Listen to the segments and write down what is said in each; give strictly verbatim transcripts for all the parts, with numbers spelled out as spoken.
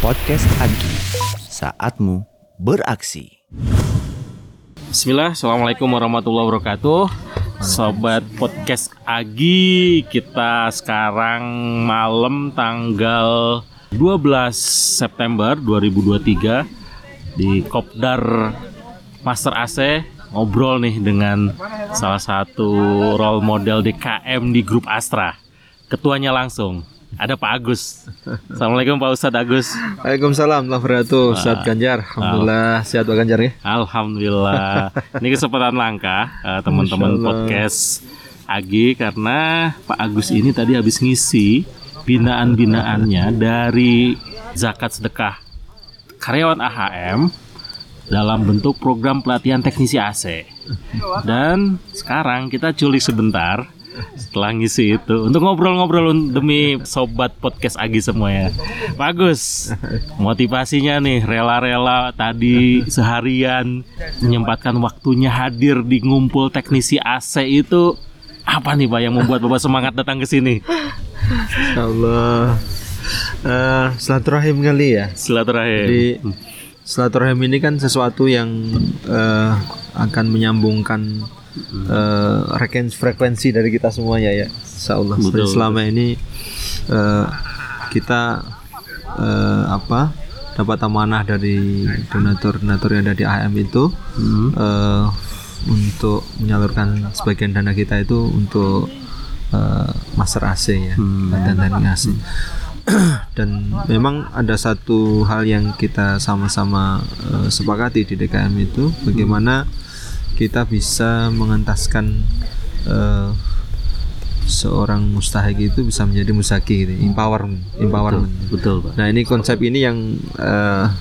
Podcast Agi, saatmu beraksi. Bismillah, assalamualaikum warahmatullahi wabarakatuh. Sobat Podcast Agi, kita sekarang malam tanggal dua belas September dua ribu dua puluh tiga di Kopdar Master A C, ngobrol nih dengan salah satu role model D K M di grup Astra. Ketuanya langsung ada Pak Agus. Assalamualaikum Pak Ustadz Agus. Waalaikumsalam warahmatullahi wabarakatuh. Ustadz Ganjar, alhamdulillah sehat Pak Ganjar ya. Alhamdulillah. Ini kesempatan langka uh, teman-teman podcast Agi, karena Pak Agus ini tadi habis ngisi binaan-binaannya dari zakat sedekah karyawan A H M dalam bentuk program pelatihan teknisi A C. Dan sekarang kita culik sebentar setelah ngisi itu untuk ngobrol-ngobrol demi sobat podcast Agi semua ya. Pak Agus, motivasinya nih rela-rela tadi seharian menyempatkan waktunya hadir di ngumpul teknisi A C itu, apa nih Pak yang membuat Bapak semangat datang ke sini? Insyaallah uh, silaturahim kali ya. Silaturahim. Jadi silaturahim ini kan sesuatu yang uh, akan menyambungkan Uh, frekuensi dari kita semuanya ya, insyaallah. Selama ini uh, kita uh, apa dapat amanah dari donatur-donatur yang ada di A H M itu hmm. uh, untuk menyalurkan sebagian dana kita itu untuk uh, master A C ya, hmm. dan dan A C. Hmm. Dan memang ada satu hal yang kita sama-sama uh, sepakati di D K M itu, bagaimana kita bisa mengentaskan uh, seorang mustahik itu bisa menjadi muzakki gitu, empowerment, empowerment. Betul, betul, Pak. Nah, ini konsep ini yang uh,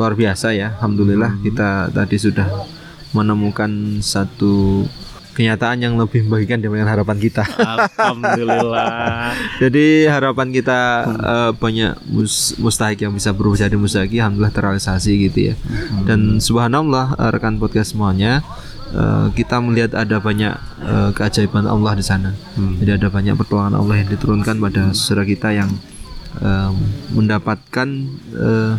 luar biasa ya. Alhamdulillah hmm. kita tadi sudah menemukan satu kenyataan yang lebih membagikan dengan harapan kita. Alhamdulillah. Jadi harapan kita uh, banyak mus- mustahik yang bisa berubah jadi muzakki, alhamdulillah terrealisasi gitu ya. Hmm. Dan subhanallah uh, rekan podcast semuanya, uh, kita melihat ada banyak uh, keajaiban Allah di sana. Hmm. Jadi ada banyak pertolongan Allah yang diturunkan pada saudara kita yang uh, mendapatkan uh,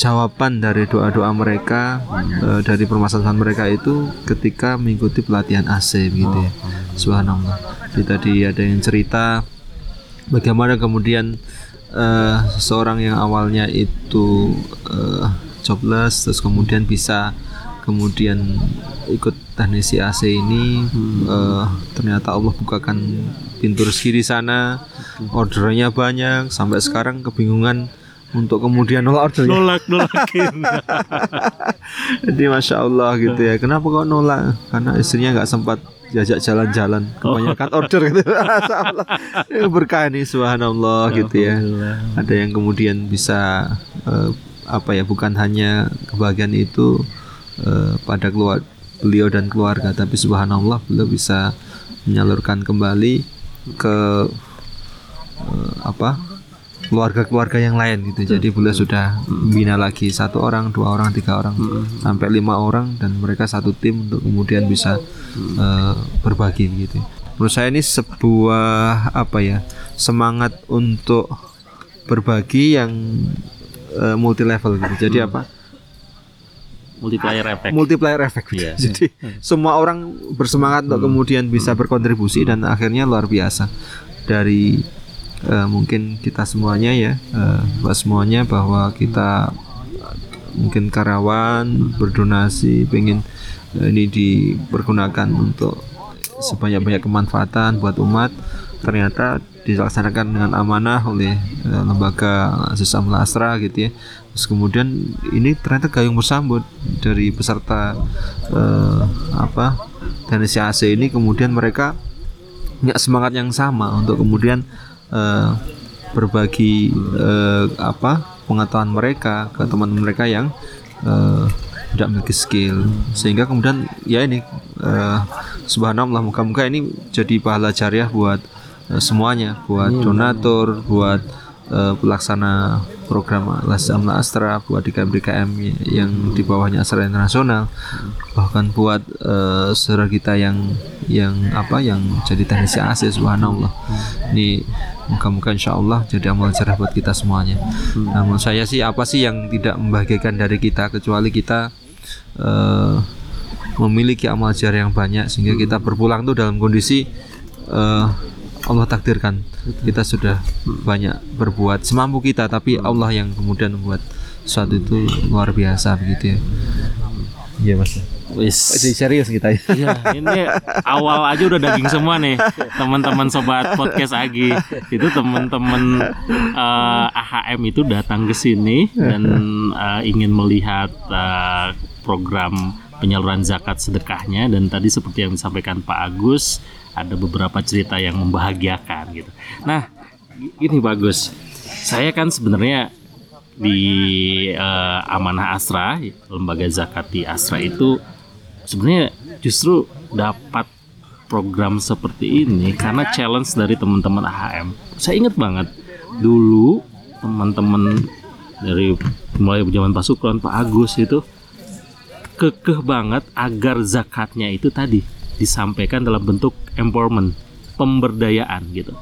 jawaban dari doa-doa mereka, e, dari permasalahan mereka itu ketika mengikuti pelatihan A C gitu ya. Subhanallah. Jadi tadi ada yang cerita bagaimana kemudian e, seorang yang awalnya itu e, jobless terus kemudian bisa kemudian ikut teknisi A C ini, hmm. e, ternyata Allah bukakan pintu rezeki di sana, orderannya banyak sampai sekarang kebingungan untuk kemudian nolak ordernya. Nolak, nolakin. Jadi masya Allah gitu ya. Kenapa kok nolak? Karena istrinya nggak sempat diajak jalan-jalan. Kebanyakan oh. order gitu. Masya Allah. Berkah nih, subhanallah gitu ya. Ada yang kemudian bisa uh, apa ya? Bukan hanya kebahagiaan itu uh, pada keluar beliau dan keluarga, tapi subhanallah beliau bisa menyalurkan kembali ke uh, apa? keluarga-keluarga yang lain gitu. Betul. Jadi beliau sudah bina lagi satu orang, dua orang, tiga orang, hmm. sampai lima orang dan mereka satu tim untuk kemudian bisa hmm. uh, berbagi gitu. Menurut saya ini sebuah apa ya semangat untuk berbagi yang uh, multi level gitu. Jadi hmm. apa? Multiplier effect. Multiplier effect. Yeah. Jadi yeah. semua orang bersemangat hmm. untuk kemudian bisa berkontribusi hmm. dan akhirnya luar biasa dari Uh, mungkin kita semuanya ya, uh, buat semuanya bahwa kita mungkin karyawan berdonasi pengen uh, ini dipergunakan untuk sebanyak-banyak kemanfaatan buat umat, ternyata dilaksanakan dengan amanah oleh uh, lembaga Sisamul Asra gitu ya. Terus kemudian ini ternyata gayung bersambut dari peserta uh, apa teknisi A C ini, kemudian mereka punya semangat yang sama untuk kemudian Uh, berbagi uh, apa pengetahuan mereka ke teman mereka yang uh, tidak memiliki skill, sehingga kemudian ya ini uh, subhanallah, muka-muka ini jadi pahala jariah buat uh, semuanya, buat donatur, buat uh, pelaksana program Amanah Astra, buat D K M D K M yang di bawahnya Astra Internasional, bahkan buat uh, saudara kita yang yang apa yang jadi teknisi A C. Subhanallah, ini muka-muka insyaallah jadi amal cerah buat kita semuanya. hmm. Nah, menurut saya sih apa sih yang tidak membahagiakan dari kita kecuali kita uh, memiliki amal jariah yang banyak sehingga kita berpulang tuh dalam kondisi uh, Allah takdirkan kita sudah banyak berbuat semampu kita, tapi Allah yang kemudian membuat sesuatu itu luar biasa begitu ya. Iya mas. Wis serius kita ya. Iya, ini awal aja udah daging semua nih teman-teman sobat podcast Agi. Itu teman-teman uh, A H M itu datang ke sini dan uh, ingin melihat uh, program penyaluran zakat sedekahnya, dan tadi seperti yang disampaikan Pak Agus ada beberapa cerita yang membahagiakan gitu. Nah, ini Pak Agus, saya kan sebenarnya di uh, Amanah Astra, lembaga zakat di Astra itu sebenarnya justru dapat program seperti ini karena challenge dari teman-teman A H M. Saya ingat banget dulu teman-teman dari mulai zaman Pak Sukron, Pak Agus itu kekeh banget agar zakatnya itu tadi disampaikan dalam bentuk empowerment, pemberdayaan gitu.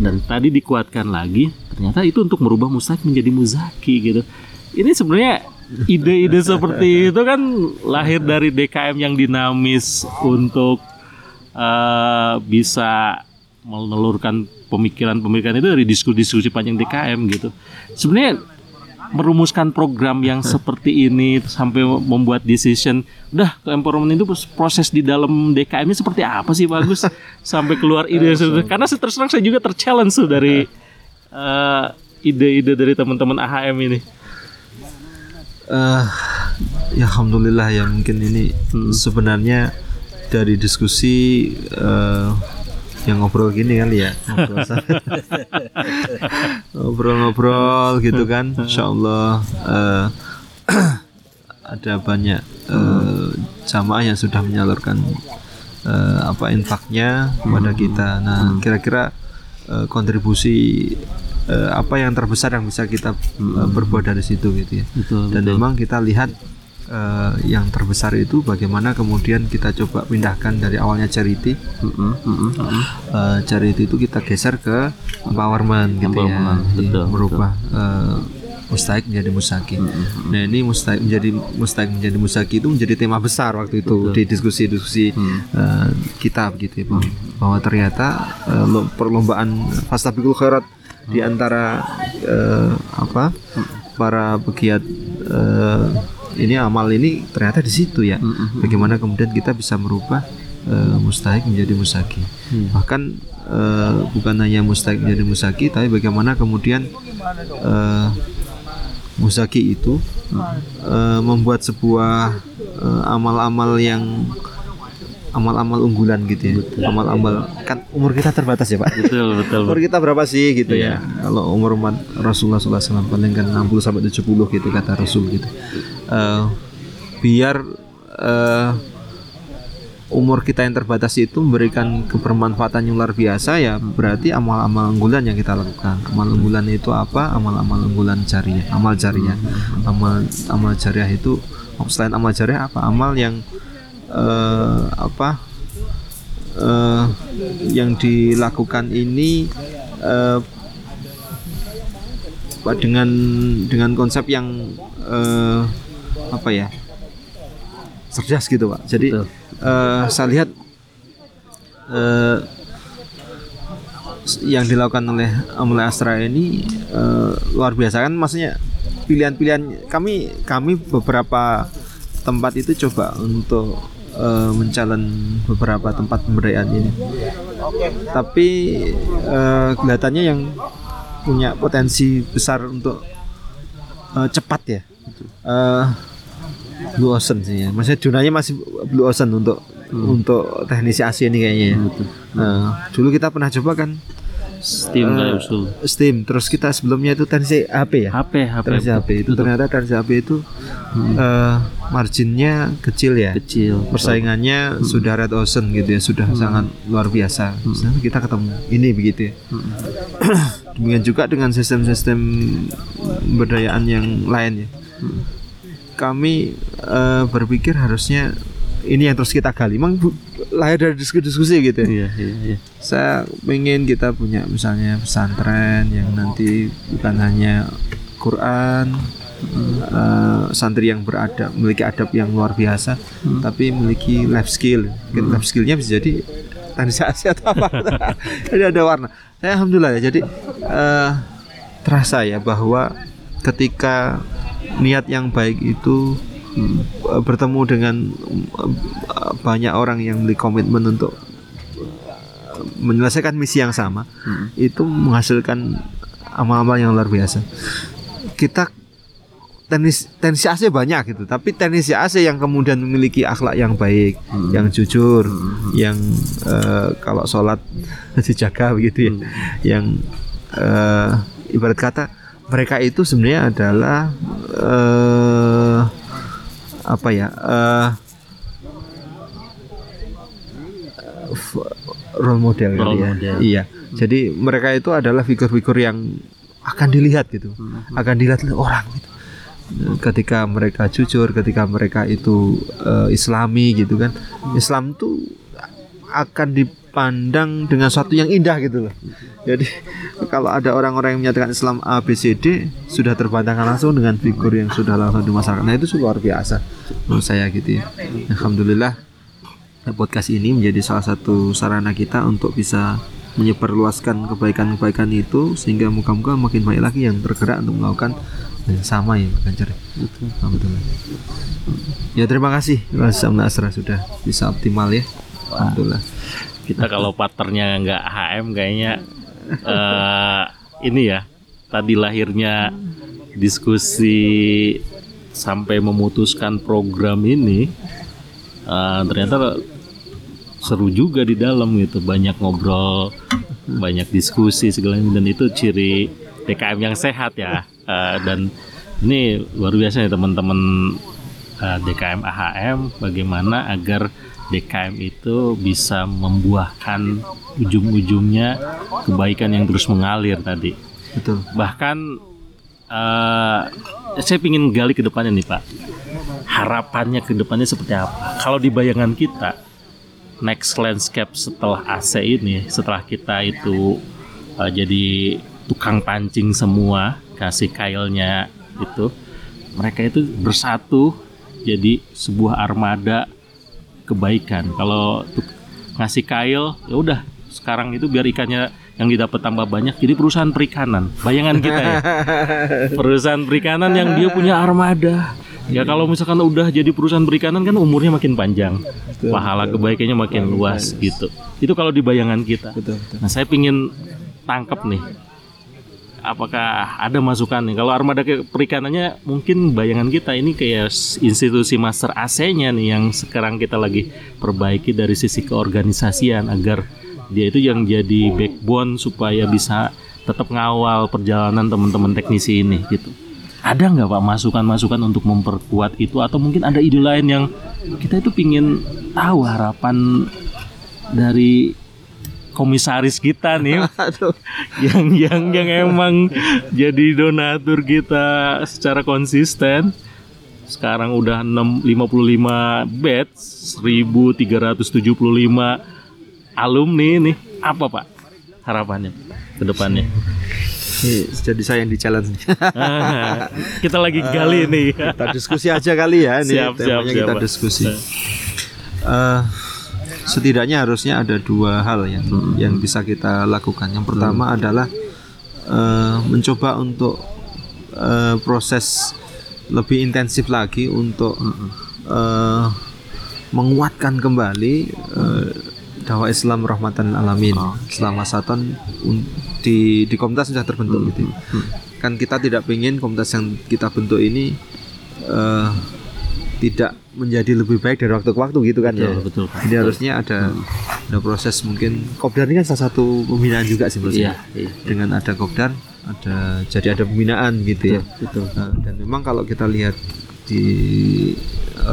Dan tadi dikuatkan lagi, ternyata itu untuk merubah Mustahik menjadi Muzakki gitu. Ini sebenarnya ide-ide seperti itu kan lahir dari D K M yang dinamis untuk uh, bisa menelurkan pemikiran-pemikiran itu dari diskusi-diskusi panjang D K M gitu. Sebenarnya merumuskan program yang seperti ini sampai membuat decision, udah empowerment itu proses di dalam D K M-nya seperti apa sih Pak Agus sampai keluar ide seperti, karena terus terang saya juga terchallenge dari uh, ide-ide dari teman-teman A H M ini. Uh, ya alhamdulillah ya, mungkin ini hmm. sebenarnya dari diskusi uh, yang ngobrol gini kali ya, ngobrol-ngobrol gitu kan, insyaallah uh, ada banyak uh, jamaah yang sudah menyalurkan uh, apa infaknya kepada kita. Nah, kira-kira uh, kontribusi uh, apa yang terbesar yang bisa kita uh, berbuat dari situ gitu ya. Betul, dan betul. Memang kita lihat Uh, yang terbesar itu bagaimana kemudian kita coba pindahkan dari awalnya charity, mm-hmm, mm-hmm. Uh, charity itu kita geser ke empowerment, gitu empowerment, ya, betul, ya, merubah uh, Mustahik menjadi Muzakki. Mm-hmm. Nah ini Mustahik menjadi Mustahik menjadi Muzakki itu menjadi tema besar waktu itu, betul, di diskusi-diskusi mm-hmm. uh, kita gitu ya, mm-hmm. bahwa ternyata uh, perlombaan Fastabiqul Khairat mm-hmm. di antara uh, apa para pegiat uh, ini amal ini ternyata di situ ya. Mm-hmm. Bagaimana kemudian kita bisa merubah uh, Mustahik menjadi Muzakki. Mm. Bahkan uh, bukan hanya Mustahik menjadi Muzakki, tapi bagaimana kemudian uh, Muzakki itu uh, membuat sebuah uh, amal-amal yang amal-amal unggulan gitu ya. Betul. Amal-amal kan umur kita terbatas ya Pak. Betul, betul. Umur kita berapa sih gitu ya. ya. Kalau umur umat Rasulullah sallallahu alaihi wasallam paling kan enam puluh sampai tujuh puluh gitu kata Rasul gitu. Uh, biar uh, umur kita yang terbatas itu memberikan kebermanfaatan yang luar biasa ya, berarti amal-amal unggulan yang kita lakukan. Amal unggulan itu apa? Amal-amal unggulan jariah, amal jariah. Amal amal jariah itu selain amal jariah apa? Amal yang Uh, apa uh, yang dilakukan ini uh, dengan dengan konsep yang uh, apa ya cerdas gitu Pak. Jadi uh, saya lihat uh, yang dilakukan oleh Amanah Astra ini uh, luar biasa kan, maksudnya pilihan-pilihan kami kami beberapa tempat itu coba untuk Uh, mencalan beberapa tempat pemberdayaan ini, tapi uh, kelihatannya yang punya potensi besar untuk uh, cepat ya, uh, blue ocean sih ya, maksudnya junanya masih blue ocean untuk hmm. untuk teknisi A C ini kayaknya ya. Hmm. Uh, dulu kita pernah coba kan Steam uh, kayak usul. Steam. Terus kita sebelumnya itu tensi H P ya. H P, H P. Tensi H P itu betul. Ternyata tensi H P itu hmm. uh, marginnya kecil ya. Kecil. Persaingannya hmm. sudah red ocean gitu ya, sudah hmm. sangat luar biasa. Hmm. Kita ketemu ini begitu ya. Hmm. Demikian juga dengan sistem-sistem pemberdayaan yang lain ya. Hmm. Kami uh, berpikir harusnya ini yang terus kita gali. Memang lahir dari diskusi-diskusi gitu ya. Iya, iya, iya. Saya ingin kita punya misalnya pesantren yang nanti bukan hanya Quran, hmm. uh, santri yang beradab, memiliki adab yang luar biasa, hmm. tapi memiliki life skill. Hmm. Life skillnya bisa jadi tanisasi atau apa. Jadi ada warna. Saya alhamdulillah ya. Jadi uh, terasa ya bahwa ketika niat yang baik itu bertemu dengan banyak orang yang memiliki komitmen untuk menyelesaikan misi yang sama, hmm. itu menghasilkan amal-amal yang luar biasa. Kita tenis tensi A C banyak gitu, tapi tensi A C yang kemudian memiliki akhlak yang baik, hmm. yang jujur, hmm. yang uh, kalau sholat dijaga begitu ya, hmm. yang uh, ibarat kata mereka itu sebenarnya adalah uh, apa ya uh, f- role model, role ya. model. Iya. Hmm. Jadi mereka itu adalah figur-figur yang akan dilihat gitu, hmm. akan dilihat oleh orang gitu. Ketika mereka jujur, ketika mereka itu uh, Islami gitu kan, Islam tuh akan dipandang dengan suatu yang indah gitu loh. Jadi kalau ada orang-orang yang menyatakan Islam A, B, C, D sudah terbantahkan langsung dengan figur yang sudah langsung di masyarakat. Nah itu luar biasa menurut saya gitu ya. Alhamdulillah podcast ini menjadi salah satu sarana kita untuk bisa menyebarluaskan kebaikan-kebaikan itu, sehingga muka-muka makin banyak lagi yang tergerak untuk melakukan yang sama ya Pak Ganjar. Alhamdulillah. Ya terima kasih Mas Amanah Asra sudah bisa optimal ya. Alhamdulillah. Kita kalau patternnya nggak H M kayaknya uh, ini ya. Tadi lahirnya diskusi sampai memutuskan program ini uh, ternyata seru juga di dalam gitu. Banyak ngobrol, banyak diskusi segala macam, dan itu ciri D K M yang sehat ya. Uh, dan ini luar biasa ya teman-teman uh, D K M A H M, bagaimana agar D K M itu bisa membuahkan ujung-ujungnya kebaikan yang terus mengalir tadi. Betul. Bahkan uh, saya ingin gali ke depannya nih Pak. Harapannya ke depannya seperti apa? Kalau di bayangan kita, next landscape setelah A C ini, setelah kita itu uh, jadi tukang pancing semua, kasih kailnya itu, mereka itu bersatu jadi sebuah armada kebaikan. Kalau ngasih kail, ya udah sekarang itu biar ikannya yang didapat tambah banyak. Jadi perusahaan perikanan, bayangan kita ya, perusahaan perikanan yang dia punya armada. Ya kalau misalkan udah jadi perusahaan perikanan kan umurnya makin panjang, betul, pahala betul, kebaikannya makin betul, luas betul. Gitu. Itu kalau di bayangan kita. Betul, betul. Nah saya pingin tangkap nih, apakah ada masukan nih? Kalau armada perikanannya mungkin bayangan kita ini kayak institusi master A C-nya nih yang sekarang kita lagi perbaiki dari sisi keorganisasian, agar dia itu yang jadi backbone supaya bisa tetap ngawal perjalanan teman-teman teknisi ini gitu. Ada nggak Pak masukan-masukan untuk memperkuat itu, atau mungkin ada ide lain yang kita itu pingin tahu harapan dari komisaris kita nih yang yang yang emang jadi donatur kita secara konsisten. Sekarang udah enam ribu lima puluh lima batch, seribu tiga ratus tujuh puluh lima alumni nih. Apa Pak harapannya ke depannya? Jadi saya yang di challenge. Kita lagi gali uh, nih. Kita diskusi aja kali ya ini. Siap, temanya siap, kita siap, diskusi. Uh, Setidaknya harusnya ada dua hal yang hmm. yang bisa kita lakukan. Yang pertama hmm. adalah uh, mencoba untuk uh, proses lebih intensif lagi untuk hmm. uh, menguatkan kembali uh, dakwah Islam rahmatan alamin. Okay. Selama satan di di komunitas sudah terbentuk hmm. gitu. Hmm. Kan kita tidak ingin komunitas yang kita bentuk ini uh, tidak menjadi lebih baik dari waktu ke waktu gitu kan. Betul, ya betul, betul. Jadi harusnya ada hmm. Ada proses mungkin Kopdar ini kan salah satu pembinaan juga sih prosesnya. Iya, iya. Dengan ada Kopdar ada jadi ada pembinaan gitu, betul, ya. Betul. Nah, dan memang kalau kita lihat di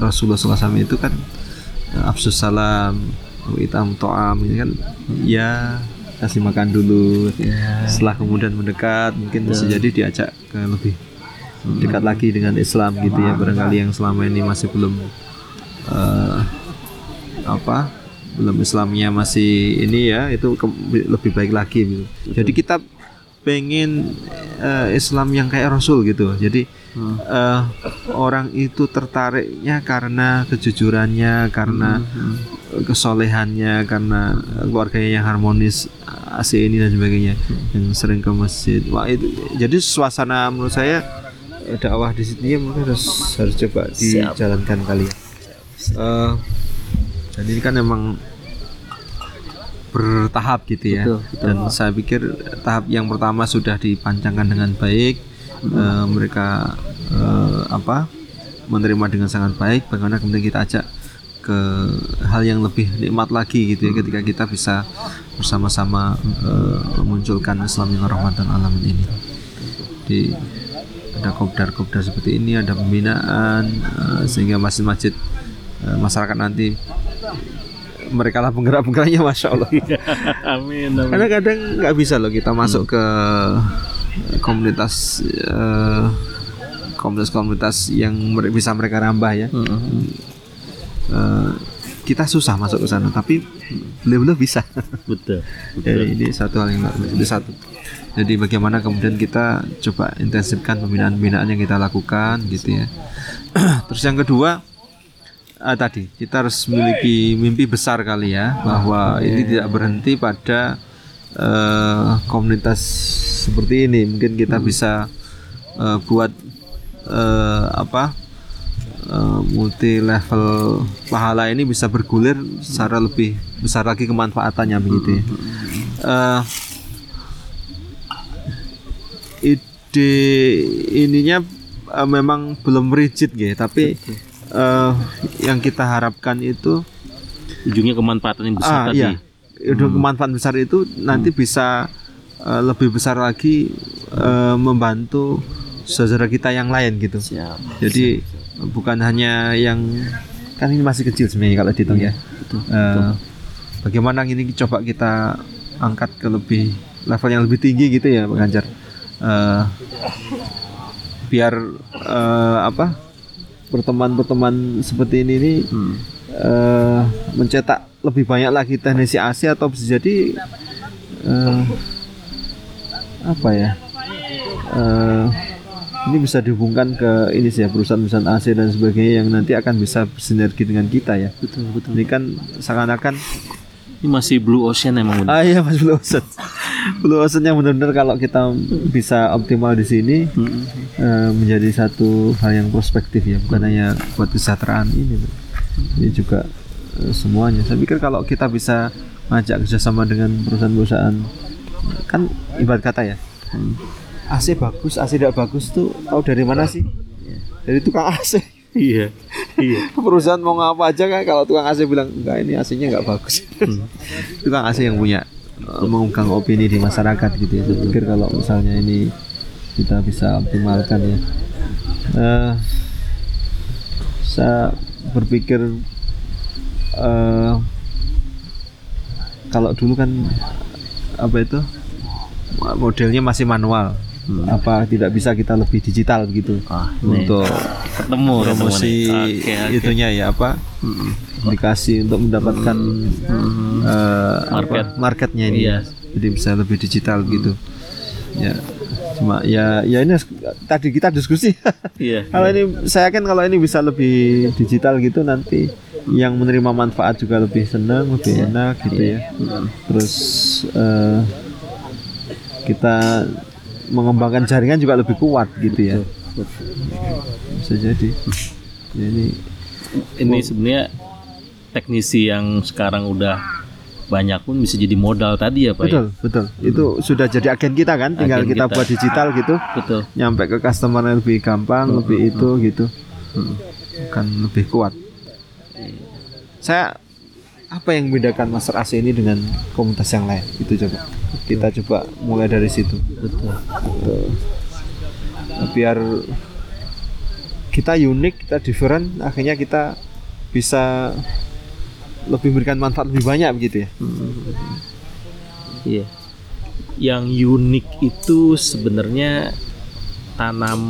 Rasulullah shallallahu alaihi wasallam itu kan absus salam, itam to'am ini kan, ya kasih makan dulu. Yeah. Setelah kemudian mendekat mungkin bisa jadi diajak ke lebih dekat lagi dengan Islam gitu ya, barangkali yang selama ini masih belum uh, apa belum Islamnya masih ini ya, itu ke- lebih baik lagi gitu. Jadi kita pengen uh, Islam yang kayak Rasul gitu. Jadi hmm. uh, orang itu tertariknya karena kejujurannya, karena hmm. kesolehannya, karena keluarganya yang harmonis, A C ini dan sebagainya, hmm. yang sering ke masjid. Wah, itu, jadi suasana menurut saya dakwah di sini mungkin harus harus coba dijalankan kali. Uh, jadi ini kan memang bertahap gitu ya. Betul, betul. Dan saya pikir tahap yang pertama sudah dipancangkan dengan baik, hmm. e, mereka e, apa menerima dengan sangat baik. Bagaimana kemudian kita ajak ke hal yang lebih nikmat lagi gitu ya, hmm. ketika kita bisa bersama-sama e, memunculkan Islam yang rahmatan alamin ini. Di ada kopdar-kopdar seperti ini, ada pembinaan, e, sehingga masjid-masjid e, masyarakat nanti mereka lah penggerak-penggeraknya, masya Allah. Amin, amin. Karena kadang nggak bisa loh kita masuk hmm. ke komunitas uh, komunitas-komunitas yang bisa mereka rambah ya. Hmm. Uh, kita susah masuk ke sana, tapi beliau-beliau bisa. Betul. Betul. Jadi ini satu hal yang ini satu. Jadi bagaimana kemudian kita coba intensifkan pembinaan-pembinaan yang kita lakukan gitu ya. Terus yang kedua, Uh, tadi kita harus memiliki mimpi besar kali ya, bahwa okay. ini tidak berhenti pada uh, komunitas seperti ini. Mungkin kita hmm. bisa uh, buat uh, apa uh, multi level pahala ini bisa bergulir secara lebih besar lagi kemanfaatannya begitu ya. Uh, ide ininya uh, memang belum rigid gitu, tapi okay. Uh, yang kita harapkan itu ujungnya kemanfaatan yang besar ah, tadi. Iya. Ujung hmm. kemanfaatan besar itu nanti hmm. bisa uh, lebih besar lagi uh, membantu saudara kita yang lain gitu. Siap. Jadi siap. Bukan hanya yang kan ini masih kecil sebenarnya kalau dihitung ya. Betul, uh, betul. Bagaimana ini coba kita angkat ke lebih level yang lebih tinggi gitu ya, Pak Ganjar. Uh, biar uh, apa? Pertemuan-pertemuan seperti ini ini hmm. uh, mencetak lebih banyak lagi teknisi A C atau bisa jadi uh, apa ya uh, ini bisa dihubungkan ke ini sih ya, perusahaan-perusahaan A C dan sebagainya yang nanti akan bisa bersinergi dengan kita ya. Betul, betul. Ini kan seakan-akan ini masih blue ocean emang. Ah iya, masih blue ocean. Blue ocean yang benar-benar kalau kita bisa optimal di sini hmm. uh, menjadi satu hal yang prospektif ya, bukan hmm. hanya buat kesejahteraan ini, ini juga uh, semuanya. Saya pikir kalau kita bisa ngajak kerjasama dengan perusahaan-perusahaan, kan ibarat kata ya, hmm. A C bagus, A C tidak bagus tuh tahu dari mana sih? Dari tukang A C. Iya, iya. Perusahaan mau ngapa aja kan, kalau tukang A C bilang enggak, ini A C-nya enggak bagus. Hmm. Tukang A C yang punya uh, mengungkang opini di masyarakat gitu ya. Saya pikir kalau misalnya ini kita bisa optimalkan ya. Uh, saya berpikir uh, kalau dulu kan apa itu modelnya masih manual. Hmm. Apa tidak bisa kita lebih digital gitu ah, untuk ketemu promosi okay, okay. itunya ya apa hmm. dikasih untuk mendapatkan hmm. uh, market apa, marketnya ini yes. Jadi bisa lebih digital hmm. gitu ya, cuma ya ya ini tadi kita diskusi yeah, kalau yeah. ini saya yakin kalau ini bisa lebih digital gitu nanti hmm. yang menerima manfaat juga lebih senang, lebih yeah. enak gitu yeah. ya hmm. terus uh, kita mengembangkan jaringan juga lebih kuat gitu ya. Betul, betul. Bisa jadi. Ini ini sebenarnya teknisi yang sekarang udah banyak pun bisa jadi modal tadi ya Pak. Betul, ya? Betul. Hmm. Itu sudah jadi agen kita kan, tinggal agen kita, kita buat digital gitu. Betul. Nyampe ke customer lebih gampang, hmm. lebih itu hmm. gitu. Hmm. Kan lebih kuat. Saya apa yang membedakan master A C ini dengan komunitas yang lain? Itu coba kita coba mulai dari situ. Betul. Betul. Biar kita unik, kita different, akhirnya kita bisa lebih memberikan manfaat lebih banyak begitu ya. Hmm. Iya. Yang unik itu sebenarnya tanam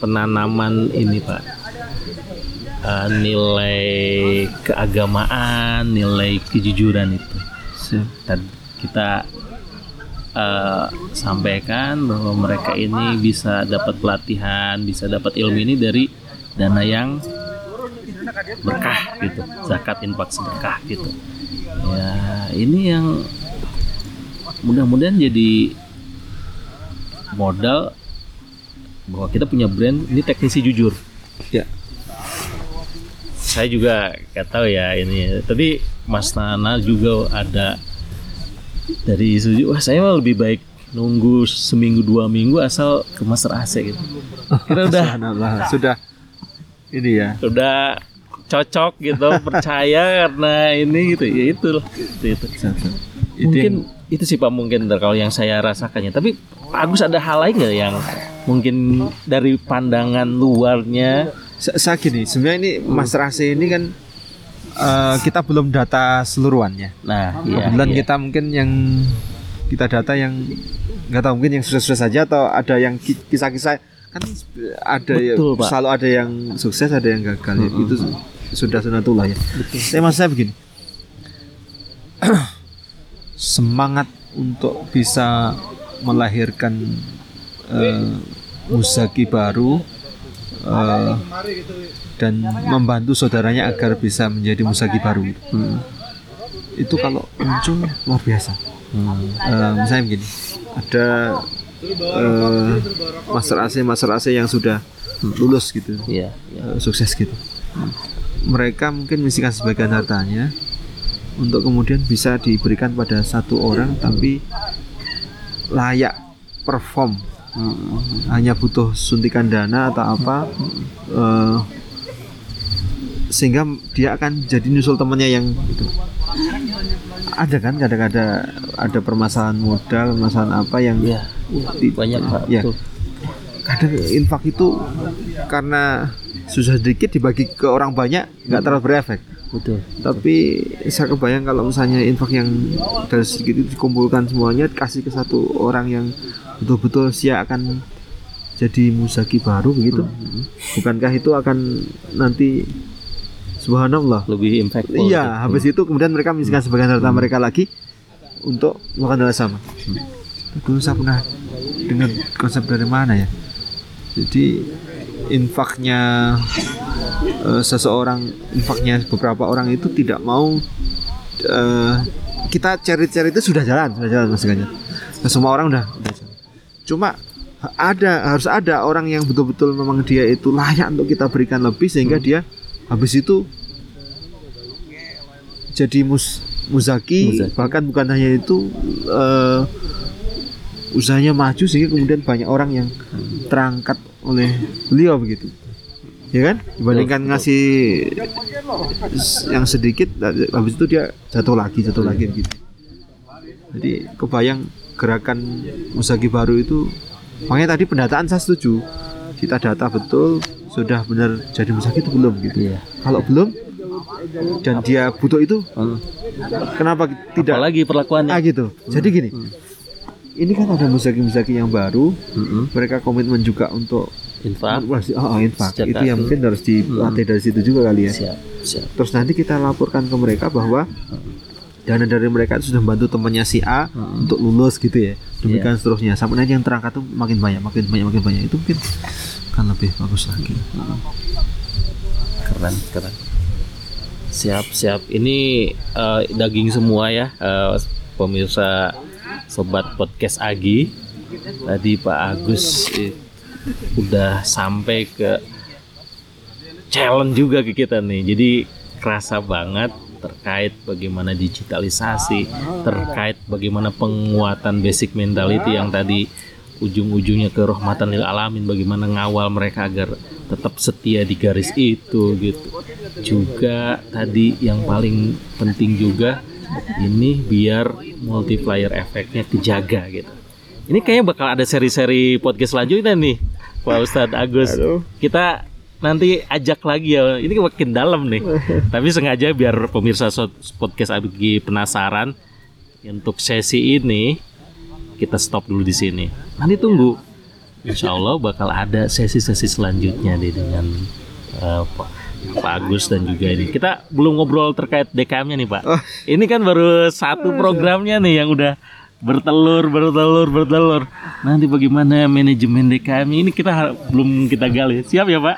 penanaman ini Pak, uh, nilai keagamaan, nilai kejujuran itu. Dan kita uh, sampaikan bahwa mereka ini bisa dapat pelatihan, bisa dapat ilmu ini dari dana yang berkah gitu, zakat infak sedekah gitu. Ya ini yang mudah-mudahan jadi modal bahwa kita punya brand ini teknisi jujur. Ya. Saya juga nggak tahu ya ini. Tapi Mas Nana juga ada dari Suju. Wah saya mah lebih baik nunggu seminggu dua minggu asal ke Master A C gitu. Karena udah sudah ini ya. Sudah cocok gitu, percaya karena ini gitu. Ya itulah. Itu, itu. Mungkin itu sih Pak mungkin ntar kalau yang saya rasakannya. Tapi Pak Agus ada hal lain nggak yang mungkin dari pandangan luarnya? Saya gini, sebenarnya ini Master A C ini kan uh, kita belum data seluruhannya. Nah, iya, kebetulan iya. Kita mungkin yang kita data yang nggak tahu mungkin yang sukses-sukses saja atau ada yang kisah-kisah kan ada. Betul, ya, selalu ada yang sukses ada yang gagal. Mm-hmm. Ya, itu sudah sunatullah ya. Betul. Saya maksud saya begini. Semangat untuk bisa melahirkan uh, Muzakki baru uh, dan membantu saudaranya agar bisa menjadi Muzakki baru. Hmm. Itu kalau muncul luar biasa. Hmm. Uh, misalnya begini, ada uh, master A C master A C yang sudah lulus gitu, yeah, yeah. Uh, sukses gitu. Hmm. Mereka mungkin misikan sebagian hartanya untuk kemudian bisa diberikan pada satu orang, tapi layak perform. Mm-hmm. Hanya butuh suntikan dana atau apa. Mm-hmm. uh, sehingga dia akan jadi nyusul temannya yang itu. Ada kan kadang-kadang ada permasalahan modal, permasalahan apa yang ya, di, banyak uh, ya. Kadang infak itu karena susah sedikit dibagi ke orang banyak nggak terlalu berefek. Betul. Tapi saya kebayang kalau misalnya infak yang dari sedikit itu dikumpulkan semuanya dikasih ke satu orang yang betul-betul sia akan jadi Muzakki baru begitu. Hmm. Bukankah itu akan nanti subhanallah lebih impactful. Iya, habis hmm. itu kemudian mereka mengisikan hmm. sebagian harta hmm. mereka lagi untuk melakukan hal sama. Hmm. Dulu saya pernah dengar konsep dari mana ya. Jadi infaknya Uh, seseorang infaknya beberapa orang itu tidak mau uh, kita cari-cari itu sudah jalan sudah jalan maksudnya nah, semua orang udah, udah jalan. Cuma ada harus ada orang yang betul-betul memang dia itu layak untuk kita berikan lebih sehingga hmm. dia habis itu jadi mus, Muzakki, Muzakki bahkan bukan hanya itu uh, usahanya maju sehingga kemudian banyak orang yang terangkat oleh beliau begitu. Ya kan? Dibandingkan ngasih yang sedikit habis itu dia jatuh lagi, jatuh lagi gitu. Jadi kebayang gerakan Muzakki baru itu. Makanya tadi pendataan saya setuju. Kita data betul sudah benar jadi Muzakki itu belum gitu ya. Kalau belum dan dia butuh itu hmm. kenapa tidak apalagi perlakuannya. Ah gitu. Hmm. Jadi gini. Hmm. Ini kan ada Muzakki-Muzakki yang baru, hmm. mereka komitmen juga untuk infak, oh, infak. Itu yang mungkin harus dilatih hmm. dari situ juga kali ya. Siap, siap. Terus nanti kita laporkan ke mereka bahwa dana dari mereka itu sudah membantu temannya si A hmm. untuk lulus gitu ya. Demikian yeah. seterusnya. Sampai nanti yang terangkat tuh makin banyak, makin banyak, makin banyak. Itu mungkin akan lebih bagus lagi. Hmm. Keren, keren. Siap, siap. Ini uh, daging semua ya, uh, pemirsa sobat podcast Agi. Tadi Pak Agus itu udah sampai ke challenge juga ke kita nih. Jadi kerasa banget terkait bagaimana digitalisasi, terkait bagaimana penguatan basic mentality yang tadi ujung-ujungnya ke rahmatan lil alamin, bagaimana ngawal mereka agar tetap setia di garis itu gitu. Juga tadi yang paling penting juga ini biar multiplier efeknya kejaga gitu. Ini kayaknya bakal ada seri-seri podcast selanjutnya nih Pak Ustadz Agus. Halo. Kita nanti ajak lagi ya, ini makin dalam nih. Tapi sengaja biar pemirsa podcast Agi penasaran untuk sesi ini kita stop dulu di sini. Nanti tunggu, insya Allah bakal ada sesi-sesi selanjutnya deh dengan uh, Pak, Pak Agus dan juga ini. Kita belum ngobrol terkait D K M-nya nih Pak. Ini kan baru satu programnya nih yang udah bertelur, bertelur, bertelur. Nanti bagaimana manajemen D K M ini kita har- belum kita gali. Siap ya Pak?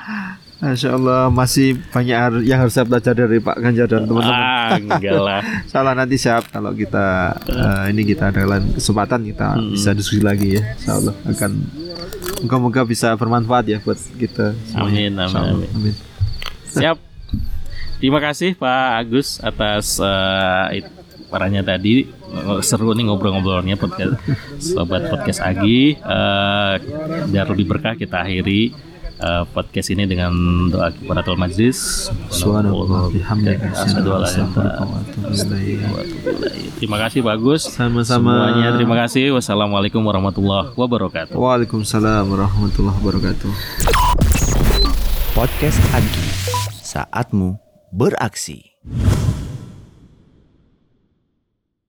Insya Allah masih banyak yang harus saya belajar dari Pak Ganjar dan teman-teman. Ah, enggak lah. Salah nanti siap kalau kita uh, ini kita ada lain kesempatan kita hmm. bisa diskusi lagi ya. Insya Allah akan moga-moga bisa bermanfaat ya buat kita semuanya. Amin, amin, amin. amin. Siap. Terima kasih Pak Agus atas uh, parahnya tadi. Seru nih ngobrol-ngobrolnya podcast, sobat podcast Agi. Uh, biar lebih berkah kita akhiri uh, podcast ini dengan doa kifaratul majlis. Subhanallah bihamdika asyhadu an la ilaha illallah. Terima kasih Pak Agus. Sama-sama. Semuanya terima kasih. Wassalamualaikum warahmatullahi wabarakatuh. Waalaikumsalam warahmatullahi wabarakatuh. Podcast Agi, saatmu beraksi.